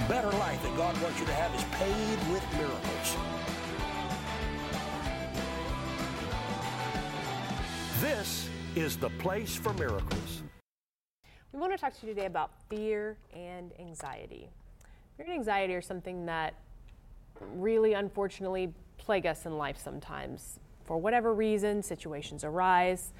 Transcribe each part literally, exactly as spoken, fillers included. The better life that God wants you to have is paid with miracles. This is the place for miracles. We want to talk to you today about fear and anxiety. Fear and anxiety are something that really, unfortunately, plague us in life sometimes. For whatever reason, situations arise,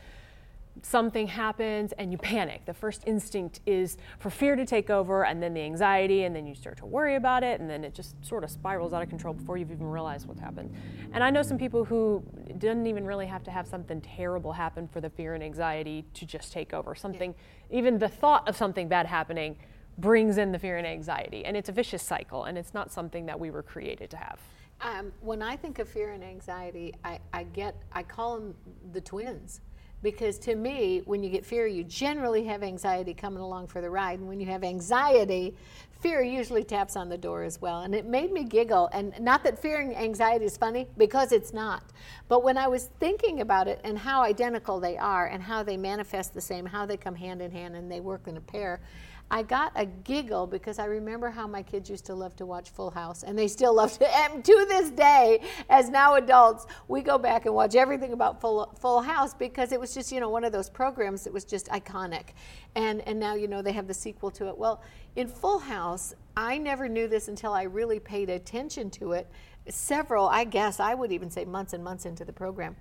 something happens, and you panic. The first instinct is for fear to take over, and then the anxiety, and then you start to worry about it, and then it just sort of spirals out of control before you've even realized what's happened. And I know some people who didn't even really have to have something terrible happen for the fear and anxiety to just take over. Something, yeah. Even the thought of something bad happening brings in the fear and anxiety, and it's a vicious cycle, and it's not something that we were created to have. Um, when I think of fear and anxiety, I, I get, I call them the twins. Because to me, when you get fear, you generally have anxiety coming along for the ride. And when you have anxiety, fear usually taps on the door as well. And it made me giggle. And not that fear and anxiety is funny, because it's not. But when I was thinking about it and how identical they are and how they manifest the same, how they come hand in hand and they work in a pair, I got a giggle because I remember how my kids used to love to watch Full House, and they still love to, and to this day, as now adults, we go back and watch everything about Full, Full House because it was just, you know, one of those programs that was just iconic. And, and now, you know, they have the sequel to it. Well, in Full House, I never knew this until I really paid attention to it. Several, I guess, I would even say months and months into the program.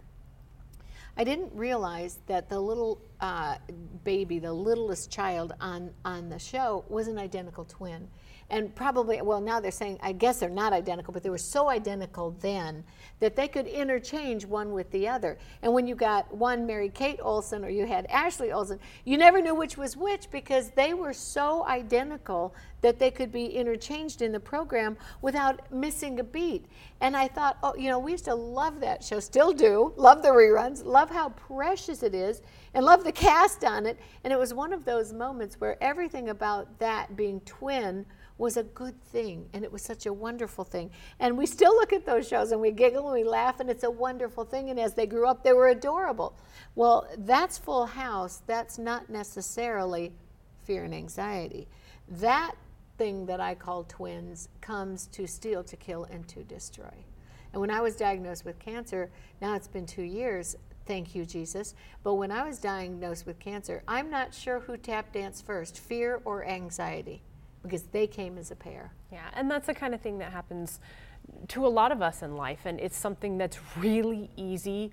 I didn't realize that the little uh, baby, the littlest child on, on the show was an identical twin. And probably, well, now they're saying, I guess they're not identical, but they were so identical then that they could interchange one with the other. And when you got one Mary Kate Olsen or you had Ashley Olsen, you never knew which was which because they were so identical that they could be interchanged in the program without missing a beat. And I thought, oh, you know, we used to love that show, still do, love the reruns, love how precious it is, and love the cast on it. And it was one of those moments where everything about that being twin was a good thing, and it was such a wonderful thing. And we still look at those shows and we giggle and we laugh, and it's a wonderful thing. And as they grew up, they were adorable. Well, that's Full House. That's not necessarily fear and anxiety. That thing that I call twins comes to steal, to kill, and to destroy. And when I was diagnosed with cancer, now it's been two years, thank you, Jesus. But when I was diagnosed with cancer, I'm not sure who tap danced first, fear or anxiety, because they came as a pair. Yeah, and that's the kind of thing that happens to a lot of us in life, and it's something that's really easy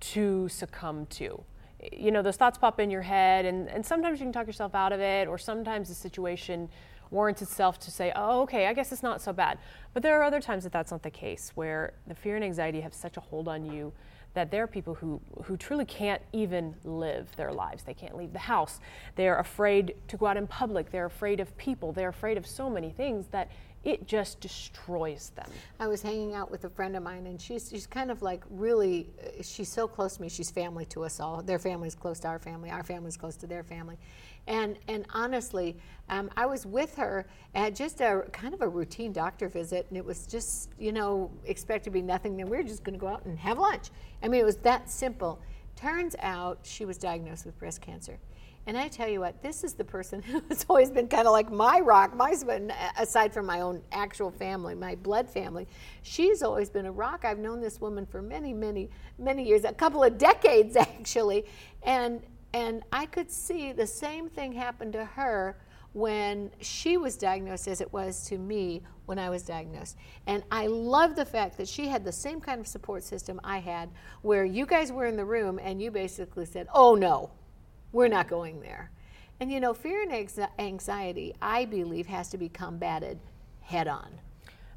to succumb to. You know, those thoughts pop in your head, and, and sometimes you can talk yourself out of it, or sometimes the situation warrants itself to say, oh, okay, I guess it's not so bad. But there are other times that that's not the case, where the fear and anxiety have such a hold on you that there are people who, who truly can't even live their lives. They can't leave the house. They're afraid to go out in public. They're afraid of people. They're afraid of so many things that it just destroys them. I was hanging out with a friend of mine, and she's she's kind of like really, she's so close to me. She's family to us all. Their family's close to our family. Our family's close to their family. And and honestly, um, I was with her at just a kind of a routine doctor visit, and it was just, you know, expected to be nothing. And we were just going to go out and have lunch. I mean, it was that simple. Turns out she was diagnosed with breast cancer. And I tell you what, this is the person who's always been kind of like my rock, my aside from my own actual family, my blood family. She's always been a rock. I've known this woman for many, many, many years, a couple of decades actually. And and I could see the same thing happen to her when she was diagnosed as it was to me when I was diagnosed. And I love the fact that she had the same kind of support system I had, where you guys were in the room and you basically said, oh no, we're not going there. And you know, fear and anxiety, I believe, has to be combated head on.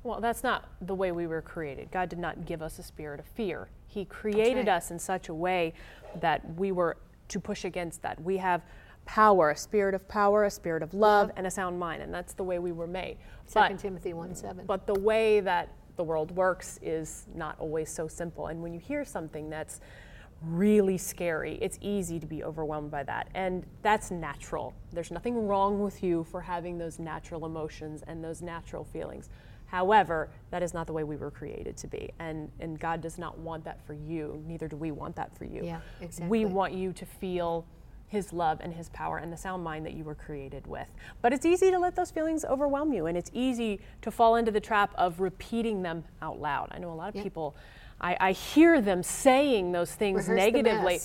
Well, that's not the way we were created. God did not give us a spirit of fear. He created right. us in such a way that we were to push against that. We have power, a spirit of power, a spirit of love, love. and a sound mind, and that's the way we were made. Second Timothy one seven. But the way that the world works is not always so simple. And when you hear something that's really scary, it's easy to be overwhelmed by that, and that's natural. There's nothing wrong with you for having those natural emotions and those natural feelings. However, that is not the way we were created to be, and and God does not want that for you. Neither do we want that for you. Yeah, exactly. We want you to feel his love and his power and the sound mind that you were created with. But it's easy to let those feelings overwhelm you, and it's easy to fall into the trap of repeating them out loud. I know a lot of yep. people, I, I hear them saying those things Rehearse negatively.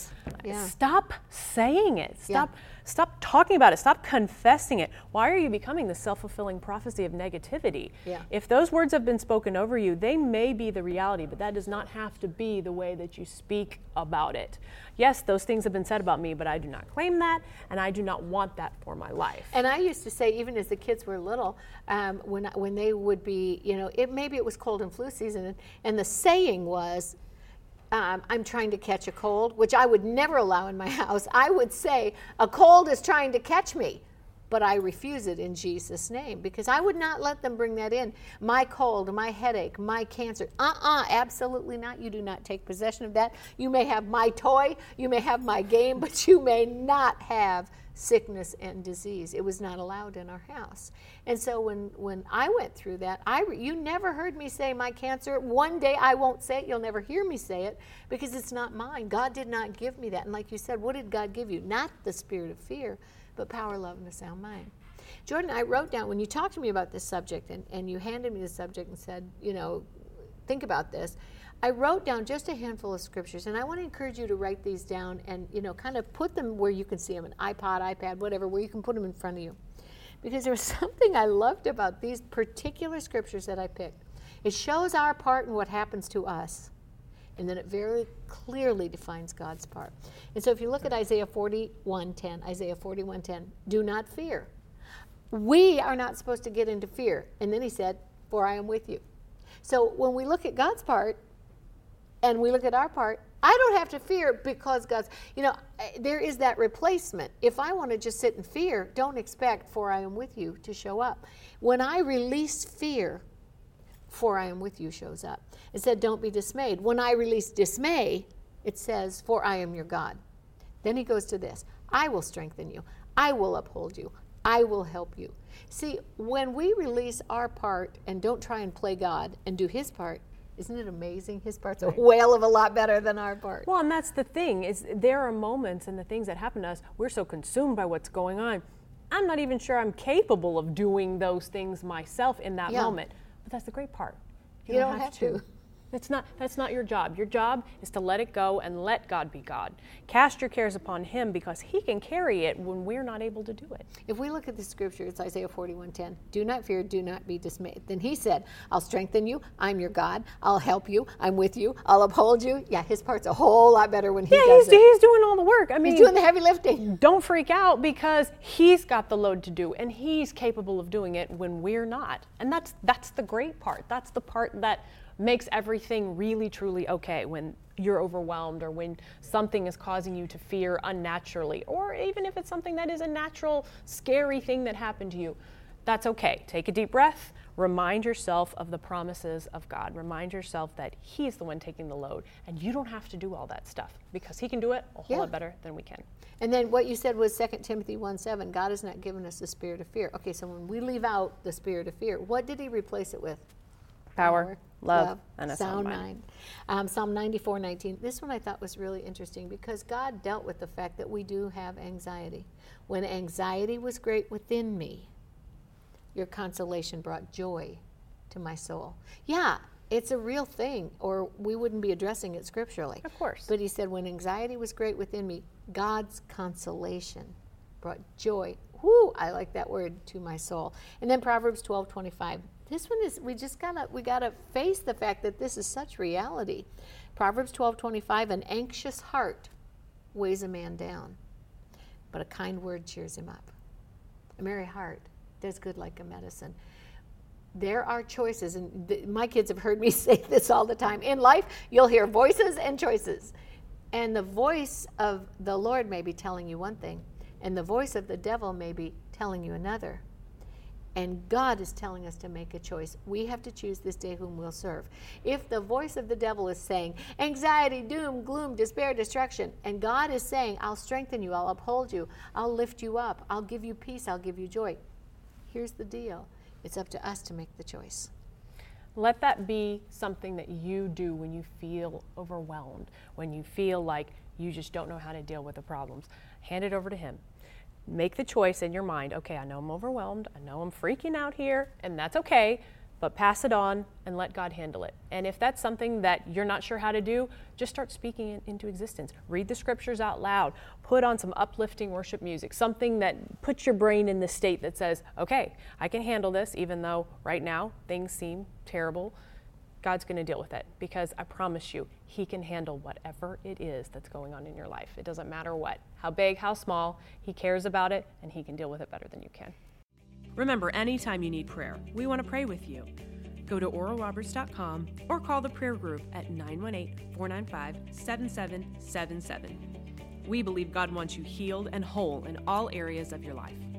Yeah. Stop saying it. Stop yeah. Stop talking about it. Stop confessing it. Why are you becoming the self-fulfilling prophecy of negativity? Yeah. If those words have been spoken over you, they may be the reality, but that does not have to be the way that you speak about it. Yes, those things have been said about me, but I do not claim that, and I do not want that for my life. And I used to say, even as the kids were little, um, when when they would be, you know, it maybe it was cold and flu season, and, and the saying was, Um, I'm trying to catch a cold, which I would never allow in my house. I would say, a cold is trying to catch me, but I refuse it in Jesus' name, because I would not let them bring that in. My cold, my headache, my cancer, uh-uh, absolutely not. You do not take possession of that. You may have my toy, you may have my game, but you may not have sickness and disease. It was not allowed in our house. And so when, when I went through that, I you never heard me say my cancer. One day I won't say it. You'll never hear me say it, because it's not mine. God did not give me that. And like you said, what did God give you? Not the spirit of fear, but power, love, and a sound mind. Jordan, I wrote down, when you talked to me about this subject, and, and you handed me the subject and said, you know, think about this, I wrote down just a handful of scriptures, and I want to encourage you to write these down and, you know, kind of put them where you can see them, an iPod, iPad, whatever, where you can put them in front of you. Because there was something I loved about these particular scriptures that I picked. It shows our part in what happens to us, and then it very clearly defines God's part. And so if you look at Isaiah forty-one ten, Isaiah forty-one ten, do not fear. We are not supposed to get into fear. And then he said, for I am with you. So when we look at God's part, and we look at our part, I don't have to fear, because God's, you know, there is that replacement. If I want to just sit in fear, don't expect for I am with you to show up. When I release fear, for I am with you shows up. It said, don't be dismayed. When I release dismay, it says, for I am your God. Then he goes to this, I will strengthen you. I will uphold you. I will help you. See, when we release our part and don't try and play God and do his part, isn't it amazing? His part's a whale of a lot better than our part. Well, and that's the thing, is there are moments and the things that happen to us, we're so consumed by what's going on. I'm not even sure I'm capable of doing those things myself in that yeah. moment. But that's the great part. You, you don't, don't have, have to. to. That's not, that's not your job. Your job is to let it go and let God be God. Cast your cares upon him, because he can carry it when we're not able to do it. If we look at the scripture, it's Isaiah forty-one ten. Do not fear, do not be dismayed. Then he said, I'll strengthen you. I'm your God. I'll help you. I'm with you. I'll uphold you. Yeah, his part's a whole lot better when he yeah, does he's, it. Yeah, he's doing all the work. I mean, he's doing the heavy lifting. Don't freak out, because he's got the load to do, and he's capable of doing it when we're not. And that's that's the great part. That's the part that makes everything really, truly okay, when you're overwhelmed or when something is causing you to fear unnaturally, or even if it's something that is a natural, scary thing that happened to you. That's okay. Take a deep breath. Remind yourself of the promises of God. Remind yourself that he's the one taking the load, and you don't have to do all that stuff, because he can do it a whole yeah. lot better than we can. And then what you said was Second Timothy one seven, God has not given us the spirit of fear. Okay, so when we leave out the spirit of fear, what did he replace it with? Power, love, love, and a sound mind. Um, Psalm ninety-four nineteen. This one I thought was really interesting, because God dealt with the fact that we do have anxiety. When anxiety was great within me, your consolation brought joy to my soul. Yeah, it's a real thing, or we wouldn't be addressing it scripturally. Of course. But he said, when anxiety was great within me, God's consolation brought joy. Whoo, I like that word, to my soul. And then Proverbs twelve twenty-five. This one is, we just gotta, we gotta face the fact that this is such reality. Proverbs twelve twenty-five, an anxious heart weighs a man down, but a kind word cheers him up. A merry heart does good like a medicine. There are choices, and th- my kids have heard me say this all the time. In life, you'll hear voices and choices. And the voice of the Lord may be telling you one thing, and the voice of the devil may be telling you another. And God is telling us to make a choice. We have to choose this day whom we'll serve. If the voice of the devil is saying, anxiety, doom, gloom, despair, destruction, and God is saying, I'll strengthen you, I'll uphold you, I'll lift you up, I'll give you peace, I'll give you joy. Here's the deal. It's up to us to make the choice. Let that be something that you do when you feel overwhelmed, when you feel like you just don't know how to deal with the problems. Hand it over to Him. Make the choice in your mind, okay, I know I'm overwhelmed, I know I'm freaking out here, and that's okay, but pass it on and let God handle it. And if that's something that you're not sure how to do, just start speaking it into existence. Read the scriptures out loud. Put on some uplifting worship music, something that puts your brain in the state that says, okay, I can handle this, even though right now things seem terrible. God's going to deal with it, because I promise you, He can handle whatever it is that's going on in your life. It doesn't matter what, how big, how small, He cares about it, and He can deal with it better than you can. Remember, anytime you need prayer, we want to pray with you. Go to oral roberts dot com or call the prayer group at nine one eight, four nine five, seven seven seven seven. We believe God wants you healed and whole in all areas of your life.